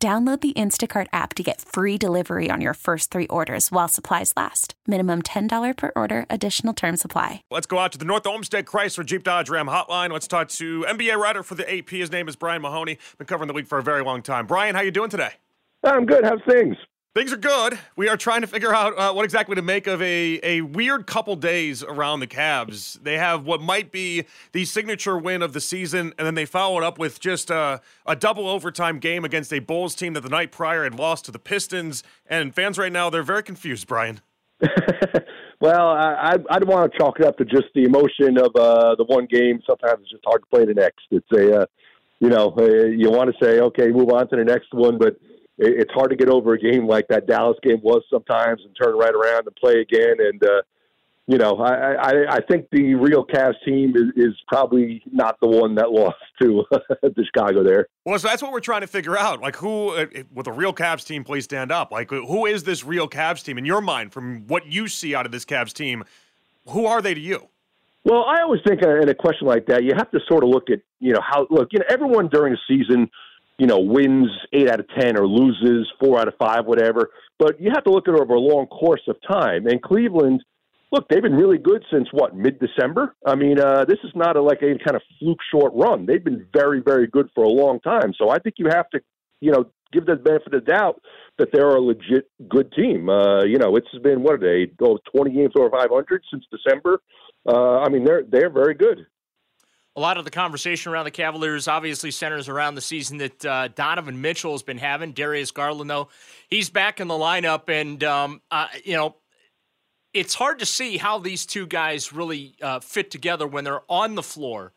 Download the Instacart app to get free delivery on your first three orders while supplies last. Minimum $10 per order. Additional terms apply. Let's go out to the North Olmsted Chrysler Jeep Dodge Ram hotline. Let's talk to NBA writer for the AP. His name is Brian Mahoney. Been covering the league for a very long time. Brian, how you doing today? I'm good. How's things? Things are good. We are trying to figure out what exactly to make of a weird couple days around the Cavs. They have what might be the signature win of the season, and then they follow it up with just a double overtime game against a Bulls team that the night prior had lost to the Pistons. And fans right now, they're very confused, Brian. Well, I'd want to chalk it up to just the emotion of the one game. Sometimes it's just hard to play the next. It's you want to say, okay, move on to the next one, but it's hard to get over a game like that Dallas game was sometimes and turn right around and play again. And, I think the real Cavs team is probably not the one that lost to the Chicago there. Well, so that's what we're trying to figure out. Like, who with a real Cavs team, please stand up. Like, who is this real Cavs team in your mind from what you see out of this Cavs team? Who are they to you? Well, I always think in a question like that, you have to sort of look at, everyone during a season – wins 8 out of 10 or loses 4 out of 5, whatever. But you have to look at it over a long course of time. And Cleveland, look, they've been really good since, mid-December? I mean, this is not any kind of fluke short run. They've been very, very good for a long time. So I think you have to, give them the benefit of the doubt that they're a legit good team. It's been, 20 games over 500 since December. They're very good. A lot of the conversation around the Cavaliers obviously centers around the season that Donovan Mitchell has been having. Darius Garland, though, he's back in the lineup, and, it's hard to see how these two guys really fit together when they're on the floor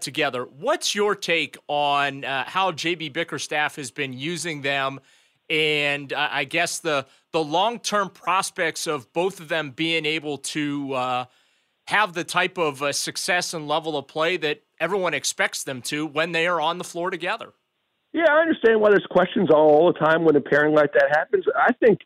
together. What's your take on how JB Bickerstaff has been using them and I guess the long-term prospects of both of them being able to have the type of success and level of play that everyone expects them to when they are on the floor together? Yeah, I understand why there's questions all the time when a pairing like that happens. I think,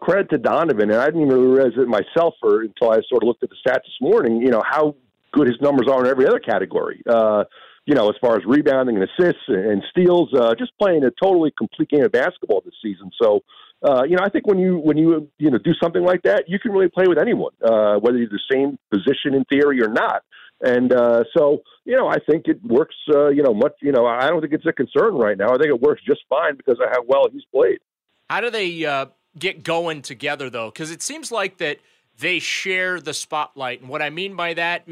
credit to Donovan, and I didn't even realize it myself until I sort of looked at the stats this morning, how good his numbers are in every other category, as far as rebounding and assists and steals, just playing a totally complete game of basketball this season. So, I think when you do something like that, you can really play with anyone, whether you're the same position in theory or not. And so I think it works. I don't think it's a concern right now. I think it works just fine because of how well he's played. How do they get going together though? Because it seems like that they share the spotlight. And what I mean by that,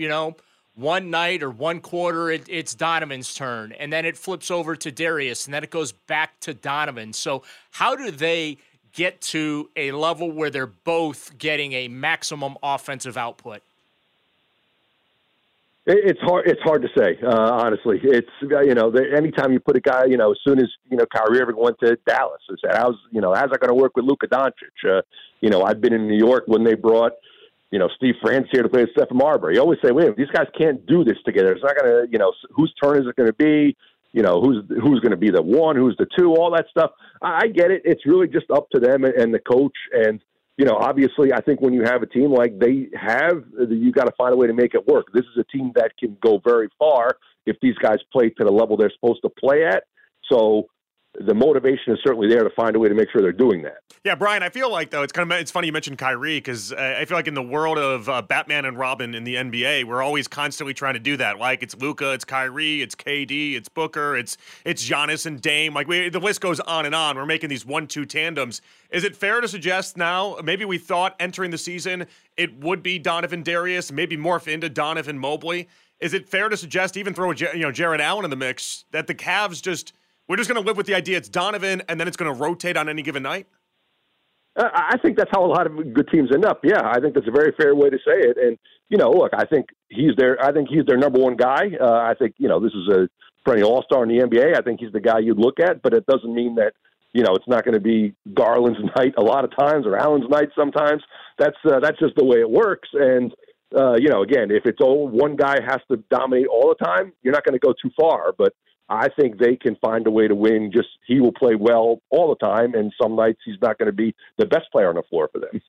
one night or one quarter, it's Donovan's turn, and then it flips over to Darius, and then it goes back to Donovan. So how do they get to a level where they're both getting a maximum offensive output? It's hard to say, honestly. It's, anytime you put a guy, as soon as, Kyrie Irving went to Dallas, I said, how's that going to work with Luka Doncic? I've been in New York when they brought, Steve France here to play with Stephen Marbury. You always say, wait a minute, these guys can't do this together. It's not going to, whose turn is it going to be? Who's going to be the one, who's the two, all that stuff. I get it. It's really just up to them and the coach. And, obviously I think when you have a team like they have, you got to find a way to make it work. This is a team that can go very far if these guys play to the level they're supposed to play at. So the motivation is certainly there to find a way to make sure they're doing that. Yeah, Brian, I feel like, though, it's funny you mentioned Kyrie because I feel like in the world of Batman and Robin in the NBA, we're always constantly trying to do that. Like, it's Luka, it's Kyrie, it's KD, it's Booker, it's Giannis and Dame. Like, the list goes on and on. We're making these 1-2 tandems. Is it fair to suggest now, maybe we thought entering the season it would be Donovan Darius, maybe morph into Donovan Mobley. Is it fair to suggest, even throw Jared Allen in the mix, that the Cavs we're just going to live with the idea it's Donovan, and then it's going to rotate on any given night? I think that's how a lot of good teams end up. Yeah, I think that's a very fair way to say it. And, look, I think he's their number one guy. I think, this is a perennial all-star in the NBA. I think he's the guy you'd look at, but it doesn't mean that you know, it's not going to be Garland's night a lot of times or Allen's night sometimes. That's just the way it works. And, you know, again, if it's all one guy has to dominate all the time, you're not going to go too far. But I think they can find a way to win. Just he will play well all the time, and some nights he's not going to be the best player on the floor for them.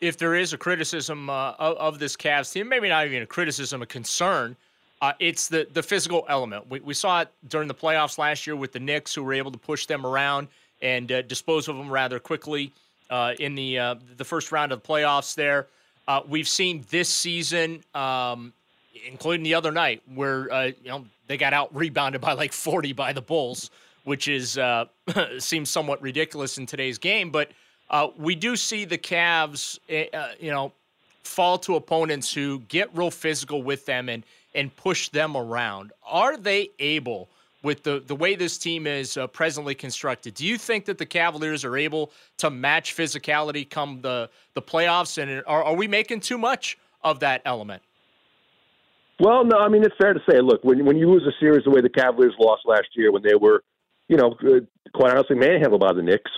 If there is a criticism of this Cavs team, maybe not even a criticism, a concern, it's the physical element. We saw it during the playoffs last year with the Knicks, who were able to push them around and dispose of them rather quickly in the first round of the playoffs there. We've seen this season, including the other night, where you know, they got out-rebounded by like 40 by the Bulls, which is seems somewhat ridiculous in today's game. But we do see the Cavs, you know, fall to opponents who get real physical with them and push them around. Are they able, with the way this team is presently constructed, do you think that the Cavaliers are able to match physicality come the playoffs? And are we making too much of that element? Well, no, I mean, it's fair to say, look, when you lose a series the way the Cavaliers lost last year when they were, you know, quite honestly manhandled by the Knicks,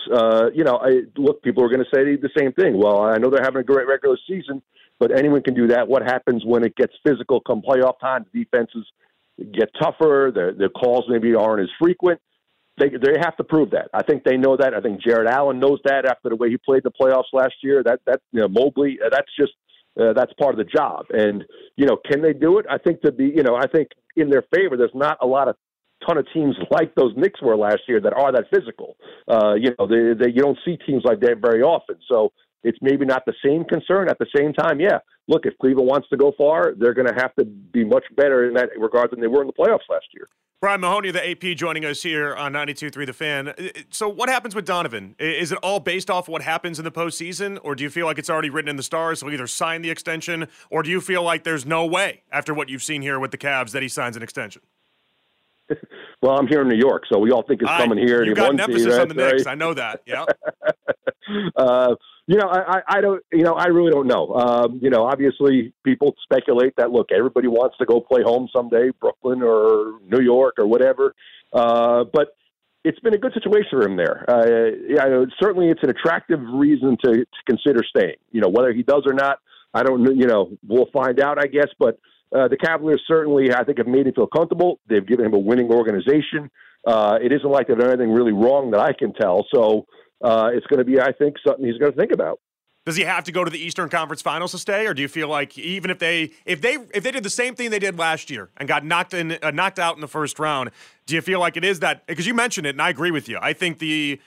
you know, look, people are going to say the same thing. Well, I know they're having a great regular season, but anyone can do that. What happens when it gets physical come playoff time? The defenses get tougher. Their calls maybe aren't as frequent. They have to prove that. I think they know that. I think Jared Allen knows that after the way he played the playoffs last year. That you know, Mobley, that's just – that's part of the job. And, you know, can they do it? I think I think in their favor, there's not a lot of ton of teams like those Knicks were last year that are that physical. You know, you don't see teams like that very often. So it's maybe not the same concern. At the same time, yeah, look, if Cleveland wants to go far, they're going to have to be much better in that regard than they were in the playoffs last year. Brian Mahoney of the AP joining us here on 92.3 The Fan. So what happens with Donovan? Is it all based off what happens in the postseason, or do you feel like it's already written in the stars, he'll either sign the extension, or do you feel like there's no way, after what you've seen here with the Cavs, that he signs an extension? Well, I'm here in New York, so we all think it's coming here. You've got an emphasis on the Knicks. I know that, yeah. You know, I don't. You know, I really don't know. You know, obviously, people speculate that. Look, everybody wants to go play home someday, Brooklyn or New York or whatever. But it's been a good situation for him there. Yeah, certainly, it's an attractive reason to consider staying. You know, whether he does or not, I don't know. You know, we'll find out, I guess. But the Cavaliers certainly, I think, have made him feel comfortable. They've given him a winning organization. It isn't like they've done anything really wrong that I can tell. So. It's going to be, I think, something he's going to think about. Does he have to go to the Eastern Conference Finals to stay, or do you feel like even if they did the same thing they did last year and got knocked out in the first round, do you feel like it is that? Because you mentioned it, and I agree with you. I think the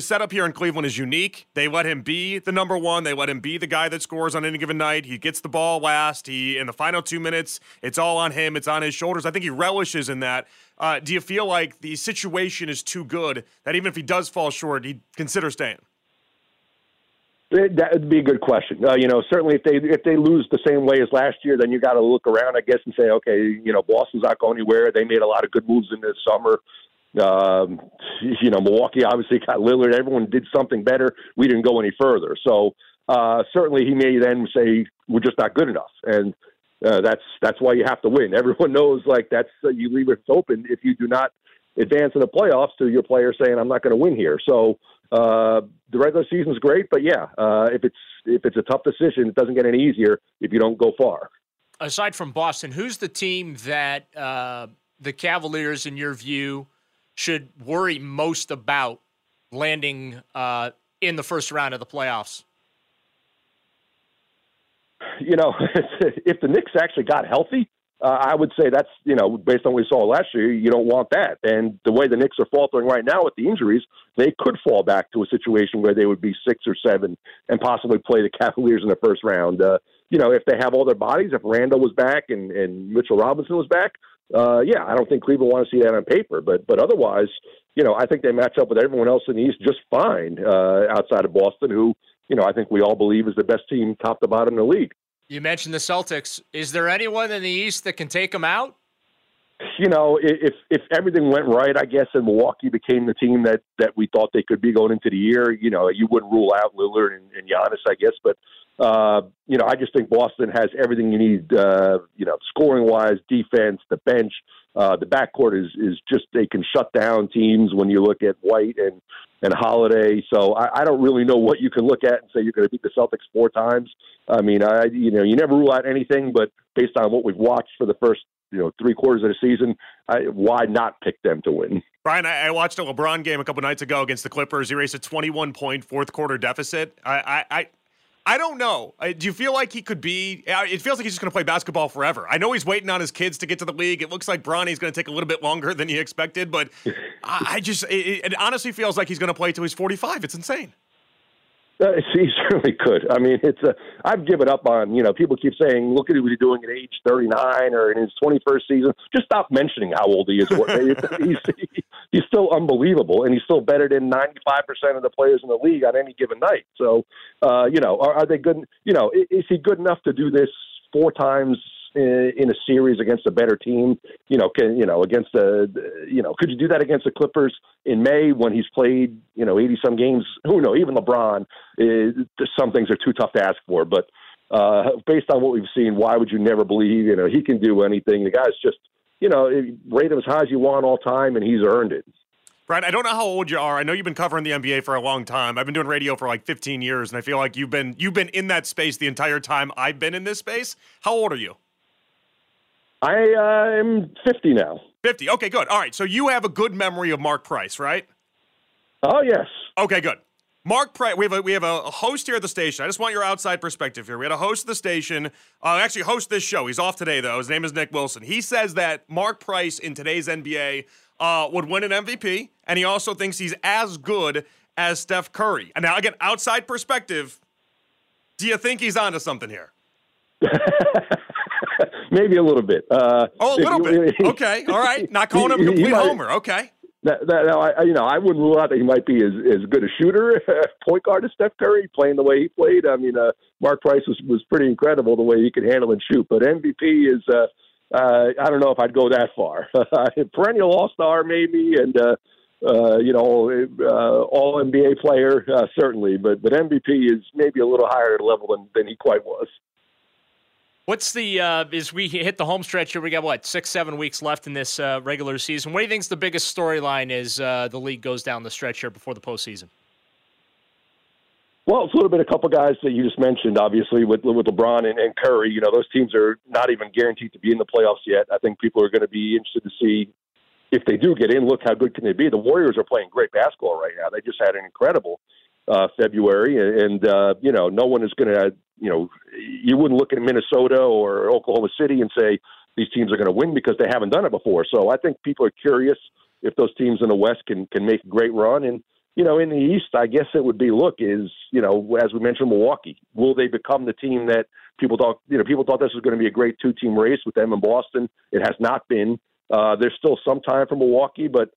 setup here in Cleveland is unique. They let him be the number one. They let him be the guy that scores on any given night. He gets the ball last. He in the final 2 minutes, it's all on him. It's on his shoulders. I think he relishes in that. Do you feel like the situation is too good that even if he does fall short, he'd consider staying? That would be a good question. You know, certainly if they lose the same way as last year, then you got to look around, I guess, and say, okay, you know, Boston's not going anywhere. They made a lot of good moves in this summer. You know, Milwaukee obviously got Lillard. Everyone did something better. We didn't go any further. So certainly he may then say, we're just not good enough. And that's why you have to win. Everyone knows, like, that's you leave it open if you do not advance in the playoffs to your player saying, I'm not going to win here. So the regular season's great, but yeah, if it's a tough decision, it doesn't get any easier if you don't go far. Aside from Boston, who's the team that the Cavaliers, in your view, should worry most about landing in the first round of the playoffs? You know, if the Knicks actually got healthy, I would say that's, you know, based on what we saw last year, you don't want that. And the way the Knicks are faltering right now with the injuries, they could fall back to a situation where they would be 6 or 7 and possibly play the Cavaliers in the first round. You know, if they have all their bodies, if Randall was back and Mitchell Robinson was back, yeah, I don't think Cleveland want to see that on paper, but otherwise, you know, I think they match up with everyone else in the East just fine outside of Boston, who, you know, I think we all believe is the best team top to bottom in the league. You mentioned the Celtics. Is there anyone in the East that can take them out? You know, if everything went right, I guess, and Milwaukee became the team that we thought they could be going into the year, you know, you wouldn't rule out Lillard and Giannis, I guess, but I just think Boston has everything you need, scoring-wise, defense, the bench. The backcourt is just they can shut down teams when you look at White and Holiday. So I don't really know what you can look at and say you're going to beat the Celtics four times. I mean, you never rule out anything, but based on what we've watched for the first, three quarters of the season, why not pick them to win? Brian, I watched a LeBron game a couple nights ago against the Clippers. He raised a 21-point fourth-quarter deficit. I don't know. Do you feel like he could be – it feels like he's just going to play basketball forever. I know he's waiting on his kids to get to the league. It looks like Bronny's going to take a little bit longer than he expected, but it honestly feels like he's going to play till he's 45. It's insane. He certainly could. I mean, I've given up on, people keep saying, look at what he's doing at age 39 or in his 21st season. Just stop mentioning how old he is. He's still unbelievable, and he's still better than 95% of the players in the league on any given night. So, are they good? Is he good enough to do this four times in a series against a better team? Could you do that against the Clippers in May when he's played, 80 some games? Who knows? Even LeBron, some things are too tough to ask for, but based on what we've seen, why would you never believe, he can do anything? The guy's just, rate him as high as you want all time, and he's earned it. Brian, I don't know how old you are. I know you've been covering the NBA for a long time. I've been doing radio for like 15 years, and I feel like you've been in that space the entire time I've been in this space. How old are you? I am 50 now. 50. Okay, good. All right. So you have a good memory of Mark Price, right? Oh, yes. Okay, good. Mark Price, we have a host here at the station. I just want your outside perspective here. We had a host of the station, actually host this show. He's off today, though. His name is Nick Wilson. He says that Mark Price in today's NBA would win an MVP, and he also thinks he's as good as Steph Curry. And now, again, outside perspective, do you think he's onto something here? Maybe a little bit. A little bit. Okay. All right. Not calling him a complete homer. Okay. I wouldn't rule out that he might be as good a shooter, point guard as Steph Curry, playing the way he played. I mean, Mark Price was pretty incredible the way he could handle and shoot. But MVP is, I don't know if I'd go that far. Perennial All-Star maybe, and, all NBA player, certainly. But MVP is maybe a little higher level than he quite was. What's the, as we hit the home stretch here, we got, 6-7 weeks left in this regular season. What do you think is the biggest storyline as the league goes down the stretch here before the postseason? Well, it's a little bit a couple guys that you just mentioned, obviously, with LeBron and Curry. Those teams are not even guaranteed to be in the playoffs yet. I think people are going to be interested to see if they do get in, look, how good can they be? The Warriors are playing great basketball right now. They just had an incredible February, and no one is going to, you wouldn't look at Minnesota or Oklahoma City and say these teams are going to win because they haven't done it before. So I think people are curious if those teams in the West can make a great run. And, in the East, I guess it would be, as we mentioned, Milwaukee. Will they become the team that people thought this was going to be a great two-team race with them in Boston? It has not been. There's still some time for Milwaukee, but,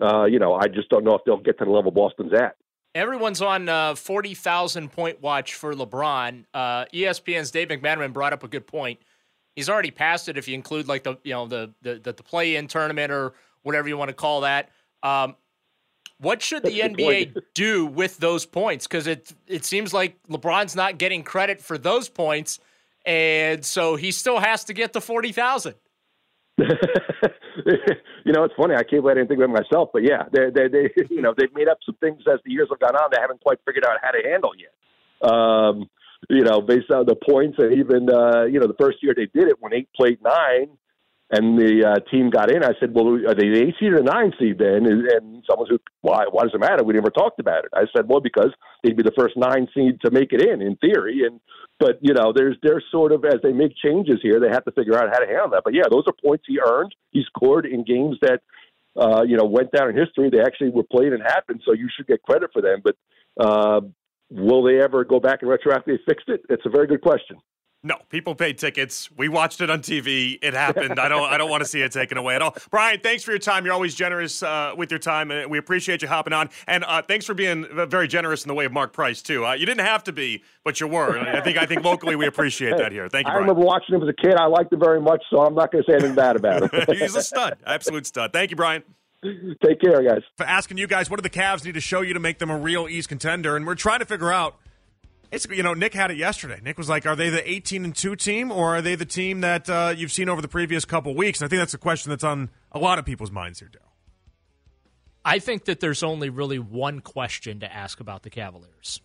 I just don't know if they'll get to the level Boston's at. Everyone's on 40,000-point watch for LeBron. ESPN's Dave McManaman brought up a good point. He's already passed it if you include the play-in tournament or whatever you want to call that. What should the NBA do with those points? Because it seems like LeBron's not getting credit for those points, and so he still has to get to 40,000. It's funny. I can't let anything about myself, but yeah, they've made up some things as the years have gone on. They haven't quite figured out how to handle yet. Based on the points, and even the first year they did it when 8 played 9, and the team got in. I said, "Well, are they the 8 seed or the 9 seed then?" And someone said, "Why does it matter? We never talked about it." I said, "Well, because they'd be the first 9 seed to make it in theory." And but they're sort of, as they make changes here, they have to figure out how to handle that. But yeah, those are points he earned. He scored in games that went down in history. They actually were played and happened, so you should get credit for them. But will they ever go back and retroactively fix it? It's a very good question. No, people paid tickets. We watched it on TV. It happened. I don't want to see it taken away at all. Brian, thanks for your time. You're always generous with your time, and we appreciate you hopping on. And thanks for being very generous in the way of Mark Price too. You didn't have to be, but you were. I think locally we appreciate that here. Thank you, Brian. I remember watching him as a kid. I liked him very much, so I'm not going to say anything bad about him. He's a stud, absolute stud. Thank you, Brian. Take care, guys. For asking you guys, what do the Cavs need to show you to make them a real East contender? And we're trying to figure out, It's, you know, Nick had it yesterday. Nick was like, are they the 18-2 team, or are they the team that you've seen over the previous couple weeks? And I think that's a question that's on a lot of people's minds here, Daryl. I think that there's only really one question to ask about the Cavaliers,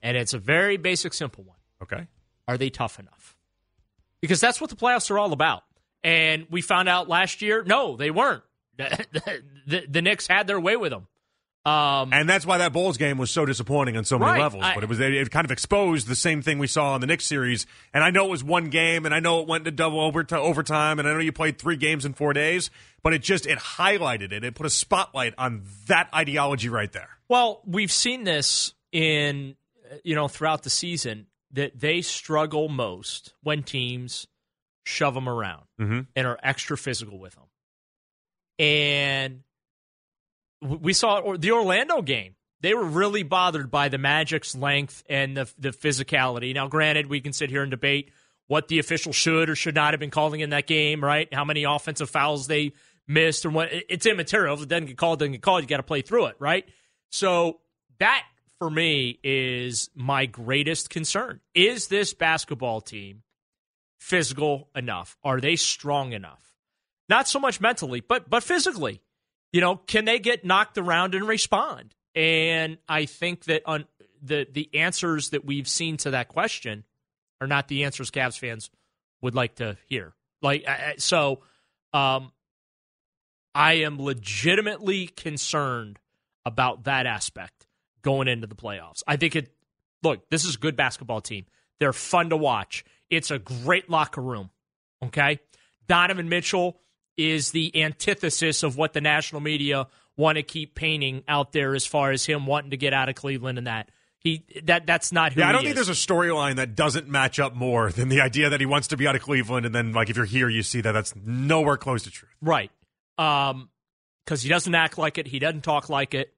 and it's a very basic, simple one. Okay. Are they tough enough? Because that's what the playoffs are all about. And we found out last year, no, they weren't. The Knicks had their way with them. And that's why that Bulls game was so disappointing on so many levels. But it kind of exposed the same thing we saw in the Knicks series. And I know it was one game, and I know it went to overtime, and I know you played 3 games in 4 days. But it highlighted it. It put a spotlight on that ideology right there. Well, we've seen this in, throughout the season, that they struggle most when teams shove them around and are extra physical with them. And we saw the Orlando game. They were really bothered by the Magic's length and the physicality. Now, granted, we can sit here and debate what the official should or should not have been calling in that game, right? How many offensive fouls they missed, or what. It's immaterial. If it doesn't get called, it doesn't get called. You got to play through it, right? So that, for me, is my greatest concern. Is this basketball team physical enough? Are they strong enough? Not so much mentally, but physically. Can they get knocked around and respond? And I think that on the answers that we've seen to that question are not the answers Cavs fans would like to hear. I am legitimately concerned about that aspect going into the playoffs. I think this is a good basketball team. They're fun to watch. It's a great locker room, okay? Donovan Mitchell is the antithesis of what the national media want to keep painting out there as far as him wanting to get out of Cleveland and that. That's not who he is. Yeah, I don't think there's a storyline that doesn't match up more than the idea that he wants to be out of Cleveland, and then, if you're here, you see that that's nowhere close to true. Right. Because he doesn't act like it. He doesn't talk like it.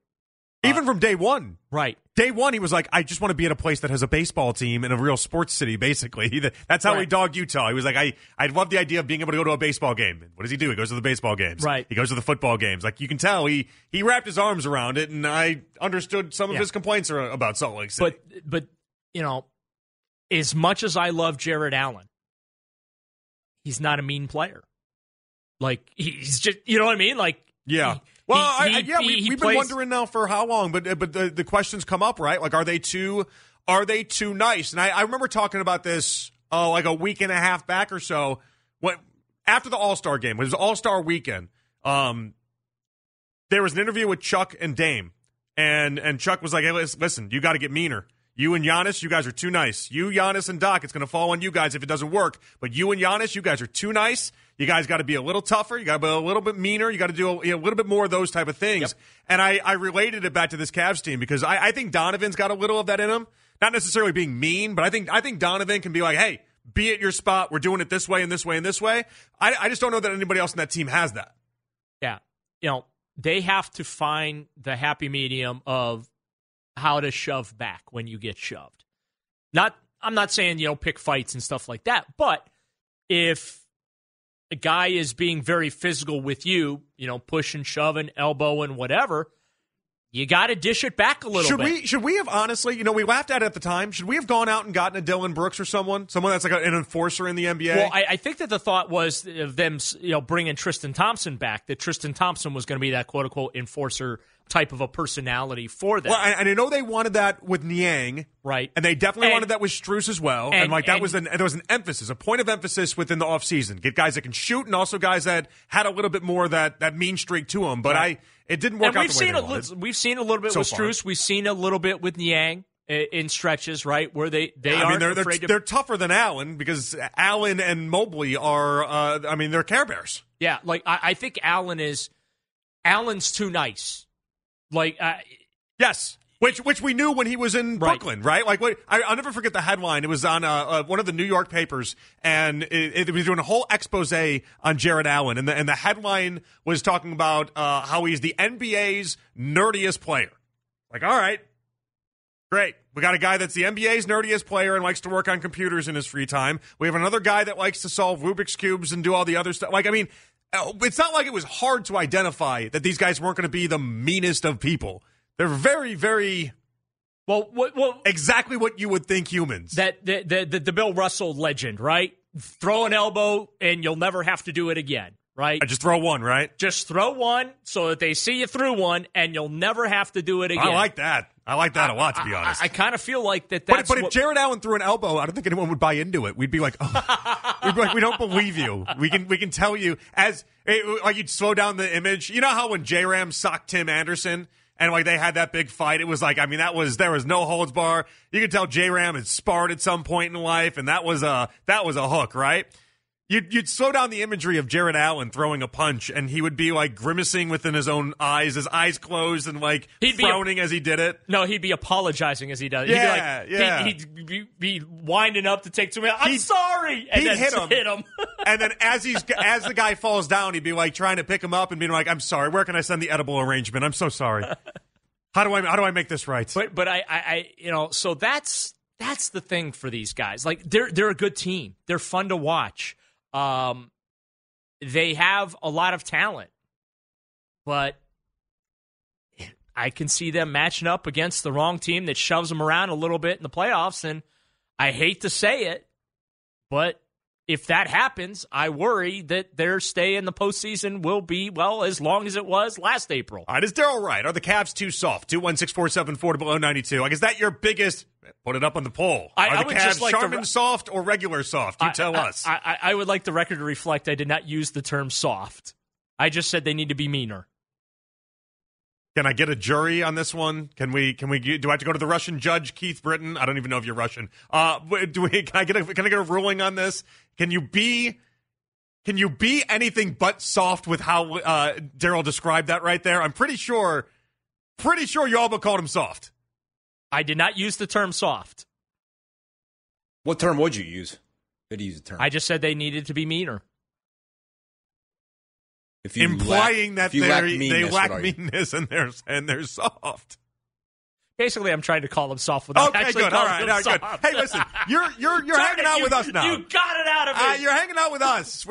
Even from day one. Right. Day one, he was like, I just want to be at a place that has a baseball team in a real sports city, basically. That's how he dogged Utah. He was like, I love the idea of being able to go to a baseball game. And what does he do? He goes to the baseball games. Right. He goes to the football games. Like, you can tell he wrapped his arms around it, and I understood some of his complaints about Salt Lake City. But, as much as I love Jared Allen, he's not a mean player. Like, he's just, you know what I mean? Like, yeah. We've been wondering now for how long, but the questions come up, right? Like, are they too nice? And I remember talking about this like a week and a half back or so. After the All-Star game, it was All-Star weekend. There was an interview with Chuck and Dame, and Chuck was like, "Hey, listen, you got to get meaner. You and Giannis, you guys are too nice. You, Giannis, and Doc, it's going to fall on you guys if it doesn't work. But you and Giannis, you guys are too nice. You guys got to be a little tougher. You got to be a little bit meaner. You got to do a little bit more of those type of things." Yep. And I related it back to this Cavs team because I think Donovan's got a little of that in him. Not necessarily being mean, but I think Donovan can be like, hey, be at your spot. We're doing it this way and this way and this way. I just don't know that anybody else in that team has that. Yeah. They have to find the happy medium of how to shove back when you get shoved. I'm not saying, pick fights and stuff like that, but if a guy is being very physical with you, pushing, shoving, elbowing, whatever, you got to dish it back a little bit. Should we have, honestly, we laughed at it at the time, should we have gone out and gotten a Dylan Brooks or someone that's like an enforcer in the NBA? Well, I think that the thought was of them, bringing Tristan Thompson back, that Tristan Thompson was going to be that quote-unquote enforcer type of a personality for them. Well, and I know they wanted that with Niang. Right. And they definitely wanted that with Struess as well. There was an emphasis, a point of emphasis within the offseason. Get guys that can shoot and also guys that had a little bit more of that mean streak to them. But right. It didn't work out the way they wanted. We've seen a little bit with Struess. We've seen a little bit with Niang in stretches, right, where they are afraid to... They're tougher than Allen because Allen and Mobley are, they're Care Bears. Yeah, I think Allen's too nice. Yes, which we knew when he was in Brooklyn, right? I'll never forget the headline. It was on one of the New York papers, and it was doing a whole expose on Jared Allen, and the headline was talking about how he's the NBA's nerdiest player. Like, all right, great. We got a guy that's the NBA's nerdiest player and likes to work on computers in his free time. We have another guy that likes to solve Rubik's Cubes and do all the other stuff. It's not like it was hard to identify that these guys weren't going to be the meanest of people. They're very, very Well, exactly what you would think humans. That the Bill Russell legend, right? Throw an elbow and you'll never have to do it again, right? I just throw one, right? Just throw one so that they see you through one and you'll never have to do it again. I like that. I like that a lot, to be honest. I kind of feel like that. That's but if Jared Allen threw an elbow, I don't think anyone would buy into it. We'd be like, oh. We'd be like, we don't believe you. We can tell you as like you'd slow down the image. You know how when J Ram socked Tim Anderson and like they had that big fight, it was like, I mean, there was no holds bar. You could tell J Ram had sparred at some point in life, and that was a hook, right? You'd slow down the imagery of Jared Allen throwing a punch, and he would be like grimacing within his own eyes, his eyes closed, and like frowning as he did it. No, he'd be apologizing as he does. Yeah, he'd be like, he'd be winding up to take 2 minutes. I'm sorry, and then hit him. And then as the guy falls down, he'd be like trying to pick him up and being like, "I'm sorry. Where can I send the edible arrangement? I'm so sorry. How do I make this right?" But I you know, so that's the thing for these guys. Like they're a good team. They're fun to watch. They have a lot of talent, but I can see them matching up against the wrong team that shoves them around a little bit in the playoffs. And I hate to say it, but if that happens, I worry that their stay in the postseason will be, well, as long as it was last April. All right, is Daryl right? Are the Cavs too soft? 216-474-0092. Like, is that your biggest... Put it up on the poll. Are the Cavs like Charmin soft or regular soft? You tell us. I would like the record to reflect I did not use the term soft. I just said they need to be meaner. Can I get a jury on this one? Can we? Do I have to go to the Russian judge, Keith Britton? I don't even know if you're Russian. Can I get a ruling on this? Can you be anything but soft with how Daryl described that right there? I'm pretty sure you all but called him soft. I did not use the term soft. What term would you use? Did you use the term? I just said they needed to be meaner. Implying that they lack meanness and they're soft. Basically, I'm trying to call them soft without actually calling them soft. Hey, listen, you're hanging out with us now. You got it out of me. You're hanging out with us.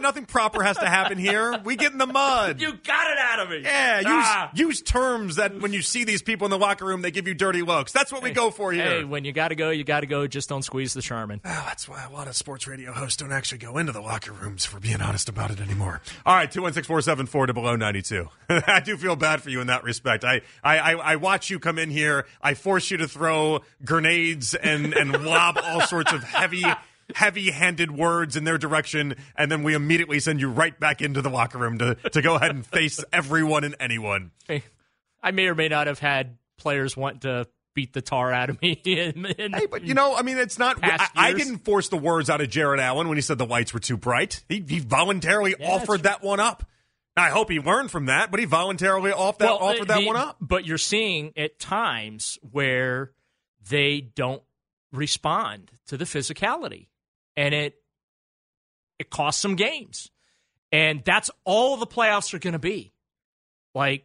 Nothing proper has to happen here. We get in the mud. You got it out of me. Yeah, use terms that when you see these people in the locker room, they give you dirty looks. That's what we go for here. Hey, when you got to go, you got to go. Just don't squeeze the Charmin. Oh, that's why a lot of sports radio hosts don't actually go into the locker rooms, if we're being honest about it anymore. All right, 216-474-0092. I do feel bad for you in that respect. I watch you come in here, I force you to throw grenades and lob all sorts of heavy-handed words in their direction, and then we immediately send you right back into the locker room to go ahead and face everyone and anyone. Hey, I may or may not have had players want to beat the tar out of me. It's not... I didn't force the words out of Jared Allen when he said the lights were too bright. He voluntarily offered that one up. I hope he learned from that, but he voluntarily offered that one up. But you're seeing at times where they don't respond to the physicality, and it costs some games. And that's all the playoffs are going to be. Like,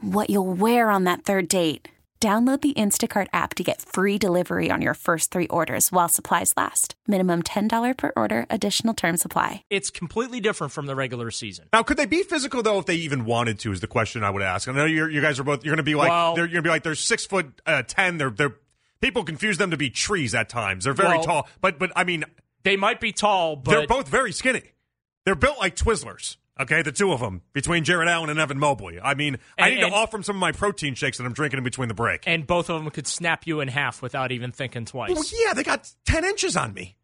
what you'll wear on that third date. Download the Instacart app to get free delivery on your first 3 orders while supplies last. Minimum $10 per order. Additional terms apply. It's completely different from the regular season. Now, could they be physical, though, if they even wanted to, is the question I would ask. I know you guys are both, you're going to be like, they're 6 foot 10. They're people confuse them to be trees at times. They're very tall. But I mean. They might be tall, but. They're both very skinny. They're built like Twizzlers. Okay, the two of them, between Jared Allen and Evan Mobley. I mean, I need to offer him some of my protein shakes that I'm drinking in between the break. And both of them could snap you in half without even thinking twice. Well, yeah, they got 10 inches on me.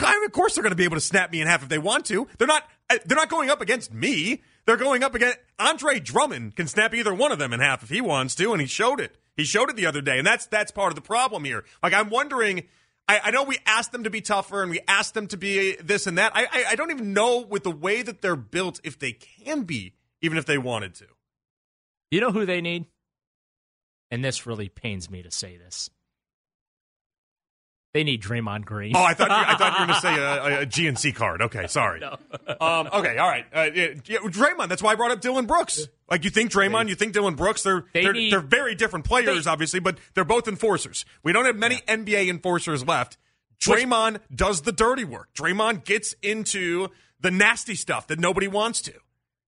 Of course they're going to be able to snap me in half if they want to. They're not going up against me. They're going up against... Andre Drummond can snap either one of them in half if he wants to, and he showed it. He showed it the other day, and that's part of the problem here. Like, I'm wondering... I know we asked them to be tougher and we asked them to be this and that. I don't even know with the way that they're built if they can be, even if they wanted to. You know who they need? and this really pains me to say this, they need Draymond Green. Oh, I thought you were going to say a GNC card. Okay, sorry. No. Okay, all right. Draymond, that's why I brought up Dylan Brooks. Like, you think Draymond, you think Dylan Brooks, they're very different players, obviously, but they're both enforcers. We don't have many NBA enforcers left. Draymond does the dirty work. Draymond gets into the nasty stuff that nobody wants to.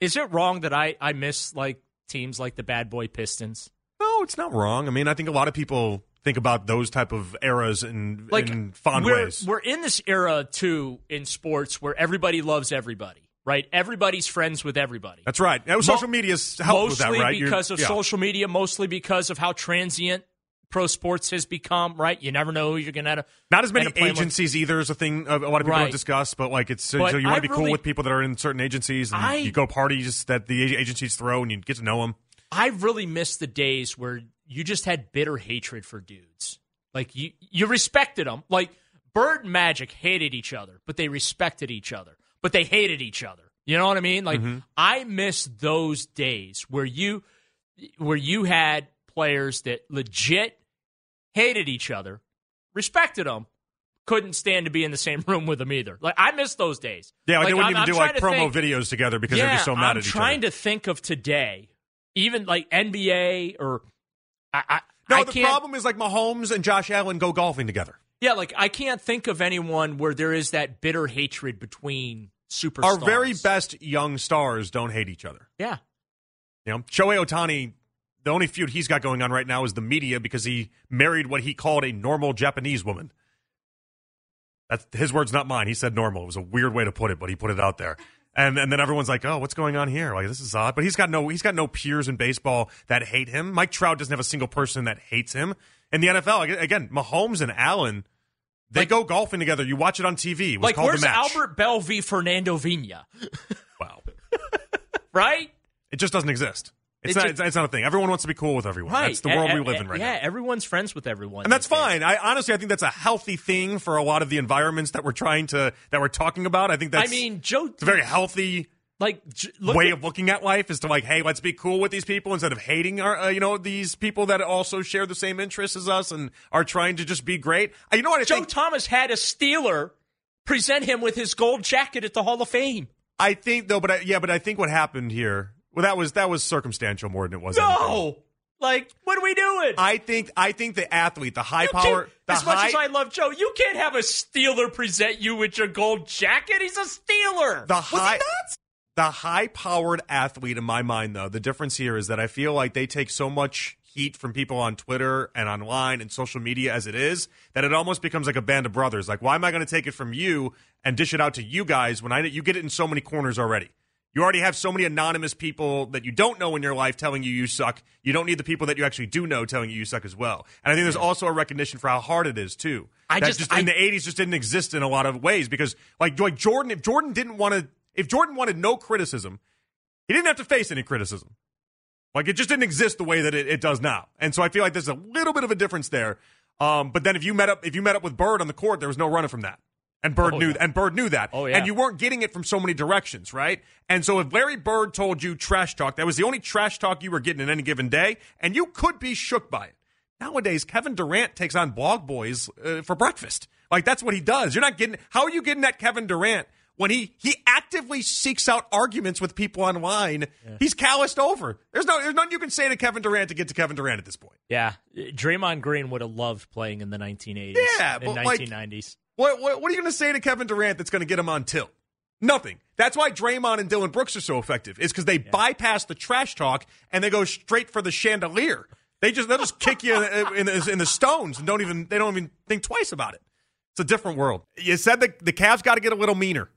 Is it wrong that I miss, like, teams like the bad boy Pistons? No, it's not wrong. I mean, I think a lot of people think about those type of eras in fond ways. We're in this era, too, in sports where everybody loves everybody, right? Everybody's friends with everybody. That's right. That was social media's helped with that, right? Mostly because of social media, mostly because of how transient pro sports has become, right? You never know who you're going to have. Not as many agencies either is a thing a lot of people don't discuss, but like it's so you want to be cool with people that are in certain agencies, and you go parties that the agencies throw, and you get to know them. I really miss the days where you just had bitter hatred for dudes. Like, you respected them. Like, Bird and Magic hated each other, but they respected each other. But they hated each other. You know what I mean? Like, I miss those days where you had players that legit hated each other, respected them, couldn't stand to be in the same room with them either. Like, I miss those days. Yeah, like, they wouldn't even do, like, promo videos together because they'd be so mad at each other. I'm trying to think of today, even, like, NBA or... The problem is, like, Mahomes and Josh Allen go golfing together. Yeah, like, I can't think of anyone where there is that bitter hatred between superstars. Our very best young stars don't hate each other. Yeah. You know, Shohei Ohtani, the only feud he's got going on right now is the media because he married what he called a normal Japanese woman. That's his words, not mine. He said normal. It was a weird way to put it, but he put it out there. And then everyone's like, oh, what's going on here? Like, this is odd. But he's got no peers in baseball that hate him. Mike Trout doesn't have a single person that hates him. In the NFL, again, Mahomes and Allen, they go golfing together. You watch it on TV. It was called The Match. Like, where's Albert Bell v. Fernando Vina? Wow. Right? It just doesn't exist. It's not a thing. Everyone wants to be cool with everyone. Right. That's the world we live in right now. Yeah, everyone's friends with everyone. And that's fine. I think that's a healthy thing for a lot of the environments that we're talking about. I think that's it's a very healthy way of looking at life is to, like, hey, let's be cool with these people instead of hating our, these people that also share the same interests as us and are trying to just be great. You know what I think? Joe Thomas had a Steeler present him with his gold jacket at the Hall of Fame. I think, though, but I think what happened here... Well, that was circumstantial more than it was. No, anything. Like, what are we doing? I think the athlete, the high power, much as I love Joe, you can't have a Steeler present you with your gold jacket. He's a Steeler. The high-powered athlete, in my mind, though, the difference here is that I feel like they take so much heat from people on Twitter and online and social media as it is that it almost becomes like a band of brothers. Like, why am I going to take it from you and dish it out to you guys when you get it in so many corners already? You already have so many anonymous people that you don't know in your life telling you suck. You don't need the people that you actually do know telling you suck as well. And I think there's also a recognition for how hard it is, too. In the 80s just didn't exist in a lot of ways because, like Jordan, if Jordan wanted no criticism, he didn't have to face any criticism. Like, it just didn't exist the way that it does now. And so I feel like there's a little bit of a difference there. But then if you met up with Bird on the court, there was no running from that. And Bird knew that. Oh, yeah. And you weren't getting it from so many directions, right? And so if Larry Bird told you trash talk, that was the only trash talk you were getting in any given day, and you could be shook by it. Nowadays, Kevin Durant takes on blog boys for breakfast. Like, that's what he does. You're not getting – how are you getting at Kevin Durant when he actively seeks out arguments with people online? Yeah. He's calloused over. There's nothing you can say to Kevin Durant to get to Kevin Durant at this point. Yeah. Draymond Green would have loved playing in the 1980s and 1990s. What are you going to say to Kevin Durant that's going to get him on tilt? Nothing. That's why Draymond and Dylan Brooks are so effective, is because they bypass the trash talk and they go straight for the chandelier. They'll just kick you in the stones and they don't even think twice about it. It's a different world. You said that the Cavs got to get a little meaner.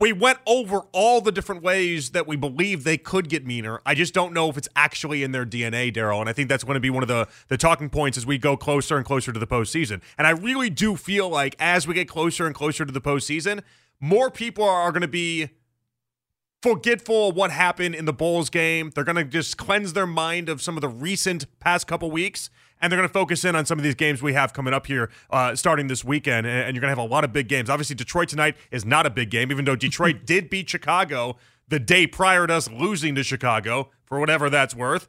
We went over all the different ways that we believe they could get meaner. I just don't know if it's actually in their DNA, Daryl, and I think that's going to be one of the talking points as we go closer and closer to the postseason. And I really do feel like as we get closer and closer to the postseason, more people are going to be forgetful of what happened in the Bulls game. They're going to just cleanse their mind of some of the recent past couple weeks, and they're going to focus in on some of these games we have coming up here starting this weekend, and you're going to have a lot of big games. Obviously, Detroit tonight is not a big game, even though Detroit did beat Chicago the day prior to us losing to Chicago, for whatever that's worth.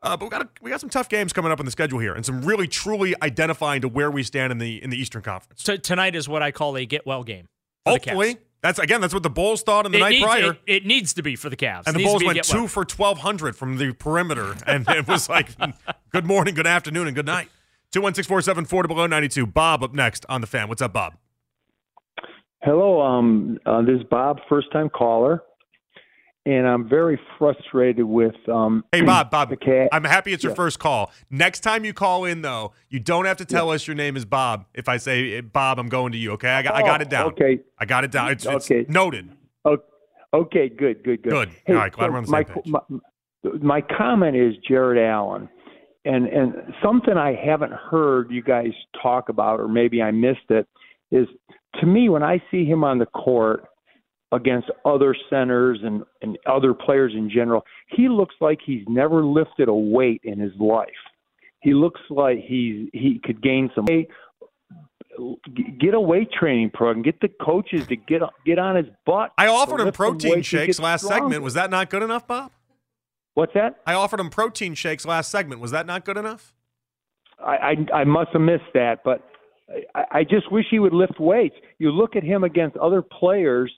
But we got some tough games coming up on the schedule here, and some really truly identifying to where we stand in the Eastern Conference. So tonight is what I call a get well game. Hopefully, that's what the Bulls thought in the night prior. It needs to be for the Cavs. And the Bulls went 2 for 1,200 from the perimeter, and it was like good morning, good afternoon, and good night. 216-474-0092. Bob up next on the Fan. What's up, Bob? Hello, this is Bob, first-time caller. And I'm very frustrated with hey, Bob, I'm happy it's your first call. Next time you call in, though, you don't have to tell us your name is Bob. If I say, Bob, I'm going to you, okay? I got it down. Okay. I got it down. It's noted. Okay, good. Good. Hey, all right, glad we're on the same page. My comment is Jared Allen. And something I haven't heard you guys talk about, or maybe I missed it, is to me when I see him on the court – against other centers and other players in general, he looks like he's never lifted a weight in his life. He looks like he could gain some weight, get a weight training program, get the coaches to get on his butt. I offered him protein shakes last segment. Was that not good enough, Bob? What's that? I offered him protein shakes last segment. Was that not good enough? I must have missed that, but I just wish he would lift weights. You look at him against other players,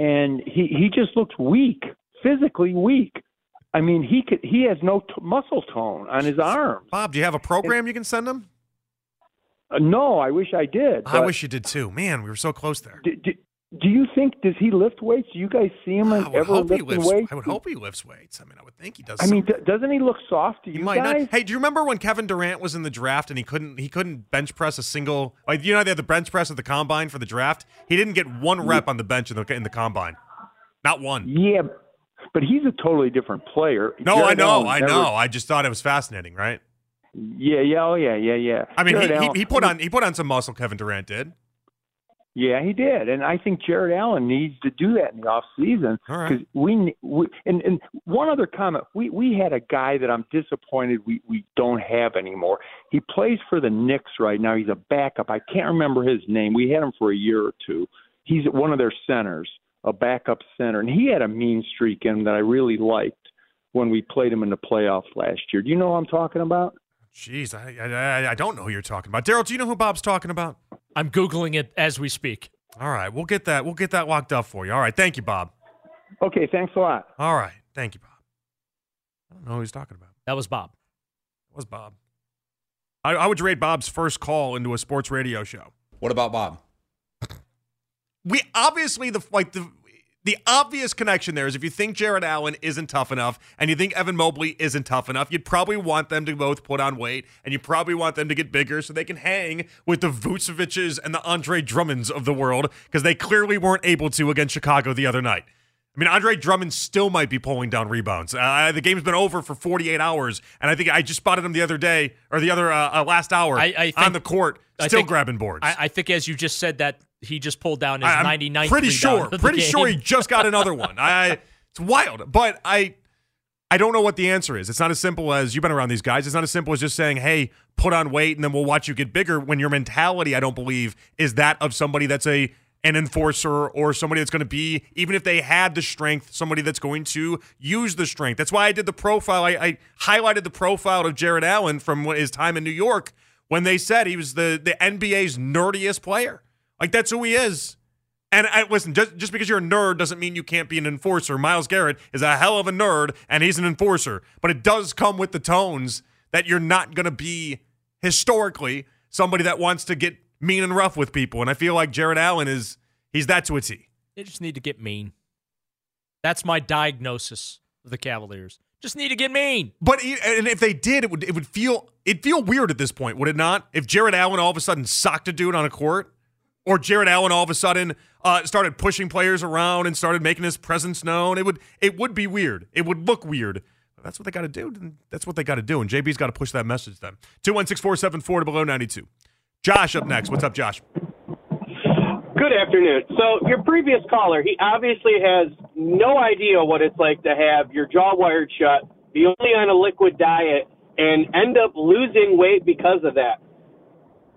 and he just looks weak, physically weak. I mean, he has no muscle tone on his arms. Bob, do you have a program you can send him? No, I wish I did. I wish you did too. Man, we were so close there. Do you think, does he lift weights? Do you guys see him ever lifting weights? I would hope he lifts weights. I mean, I would think he does. I mean, doesn't he look soft to you guys? Hey, do you remember when Kevin Durant was in the draft and he couldn't bench press a single, like, you know, they had the bench press at the combine for the draft? He didn't get one rep on the bench in the combine. Not one. Yeah, but he's a totally different player. No, I know. I just thought it was fascinating, right? Yeah. I mean, he put on some muscle, Kevin Durant did. Yeah, he did, and I think Jared Allen needs to do that in the offseason. All right. And one other comment, we had a guy that I'm disappointed we don't have anymore. He plays for the Knicks right now. He's a backup. I can't remember his name. We had him for a year or two. He's one of their centers, a backup center, and he had a mean streak in him that I really liked when we played him in the playoffs last year. Do you know who I'm talking about? Jeez, I don't know who you're talking about. Daryl, do you know who Bob's talking about? I'm Googling it as we speak. All right, we'll get that locked up for you. All right, thank you, Bob. Okay, thanks a lot. All right, thank you, Bob. I don't know who he's talking about. That was Bob. It was Bob. I would rate Bob's first call into a sports radio show. What about Bob? We obviously the obvious connection there is if you think Jared Allen isn't tough enough and you think Evan Mobley isn't tough enough, you'd probably want them to both put on weight and you probably want them to get bigger so they can hang with the Vucevic's and the Andre Drummonds of the world because they clearly weren't able to against Chicago the other night. I mean, Andre Drummond still might be pulling down rebounds. The game's been over for 48 hours, and I think I just spotted him the other day or the other last hour on the court still grabbing boards. I think as you just said that, he just pulled down his 99th. Pretty sure he just got another one. It's wild, but I don't know what the answer is. It's not as simple as you've been around these guys. It's not as simple as just saying, hey, put on weight and then we'll watch you get bigger when your mentality, I don't believe, is that of somebody that's an enforcer or somebody that's going to be, even if they had the strength, somebody that's going to use the strength. That's why I did the profile. I highlighted the profile of Jared Allen from his time in New York when they said he was the NBA's nerdiest player. Like, that's who he is. And listen, just because you're a nerd doesn't mean you can't be an enforcer. Myles Garrett is a hell of a nerd, and he's an enforcer. But it does come with the tones that you're not going to be, historically, somebody that wants to get mean and rough with people. And I feel like Jared Allen he's that to a T. They just need to get mean. That's my diagnosis of the Cavaliers. Just need to get mean. But and if they did, it'd feel weird at this point, would it not? If Jared Allen all of a sudden socked a dude on a court. Or Jared Allen all of a sudden started pushing players around and started making his presence known. It would be weird. It would look weird. But that's what they got to do. And JB's got to push that message to them. 216-474-0092. Josh up next. What's up, Josh? Good afternoon. So your previous caller, he obviously has no idea what it's like to have your jaw wired shut, be only on a liquid diet, and end up losing weight because of that.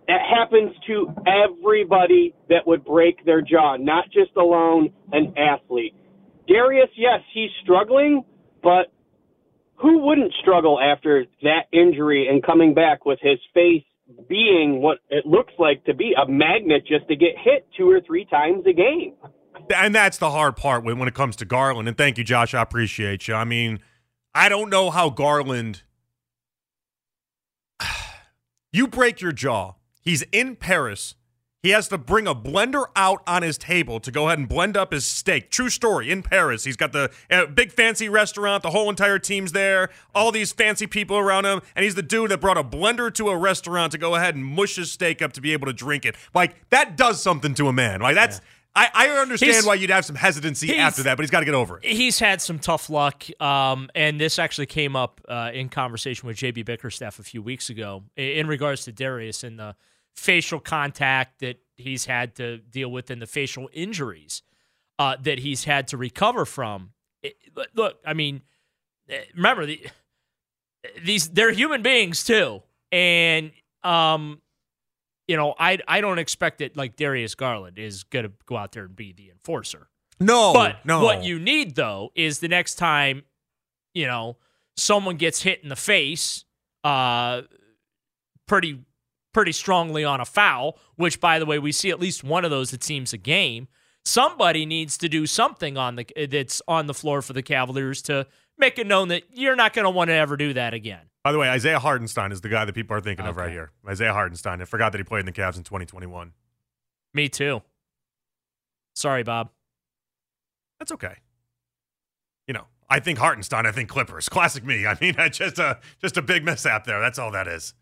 That happens to everybody that would break their jaw, not just alone an athlete. Darius, yes, he's struggling, but who wouldn't struggle after that injury and coming back with his face being what it looks like to be a magnet just to get hit 2 or 3 times a game? And that's the hard part when it comes to Garland. And thank you, Josh. I appreciate you. I mean, I don't know how Garland – you break your jaw. He's in Paris. He has to bring a blender out on his table to go ahead and blend up his steak. True story, in Paris. He's got the big fancy restaurant. The whole entire team's there. All these fancy people around him. And he's the dude that brought a blender to a restaurant to go ahead and mush his steak up to be able to drink it. Like, that does something to a man. Like, that's yeah. – I understand why you'd have some hesitancy after that, but he's got to get over it. He's had some tough luck, and this actually came up in conversation with JB Bickerstaff a few weeks ago in regards to Darius and the facial contact that he's had to deal with and the facial injuries that he's had to recover from. Look, I mean, remember, they're human beings too, and you know, I don't expect that like Darius Garland is going to go out there and be the enforcer. No, but no. What you need though is the next time, you know, someone gets hit in the face, pretty strongly on a foul. Which, by the way, we see at least one of those it seems a game. Somebody needs to do something that's on the floor for the Cavaliers to make it known that you're not going to want to ever do that again. By the way, Isaiah Hardenstein is the guy that people are thinking of right here. Isaiah Hardenstein. I forgot that he played in the Cavs in 2021. Me too. Sorry, Bob. That's okay. You know, I think Hardenstein, I think Clippers. Classic me. I mean, just a big mishap there. That's all that is.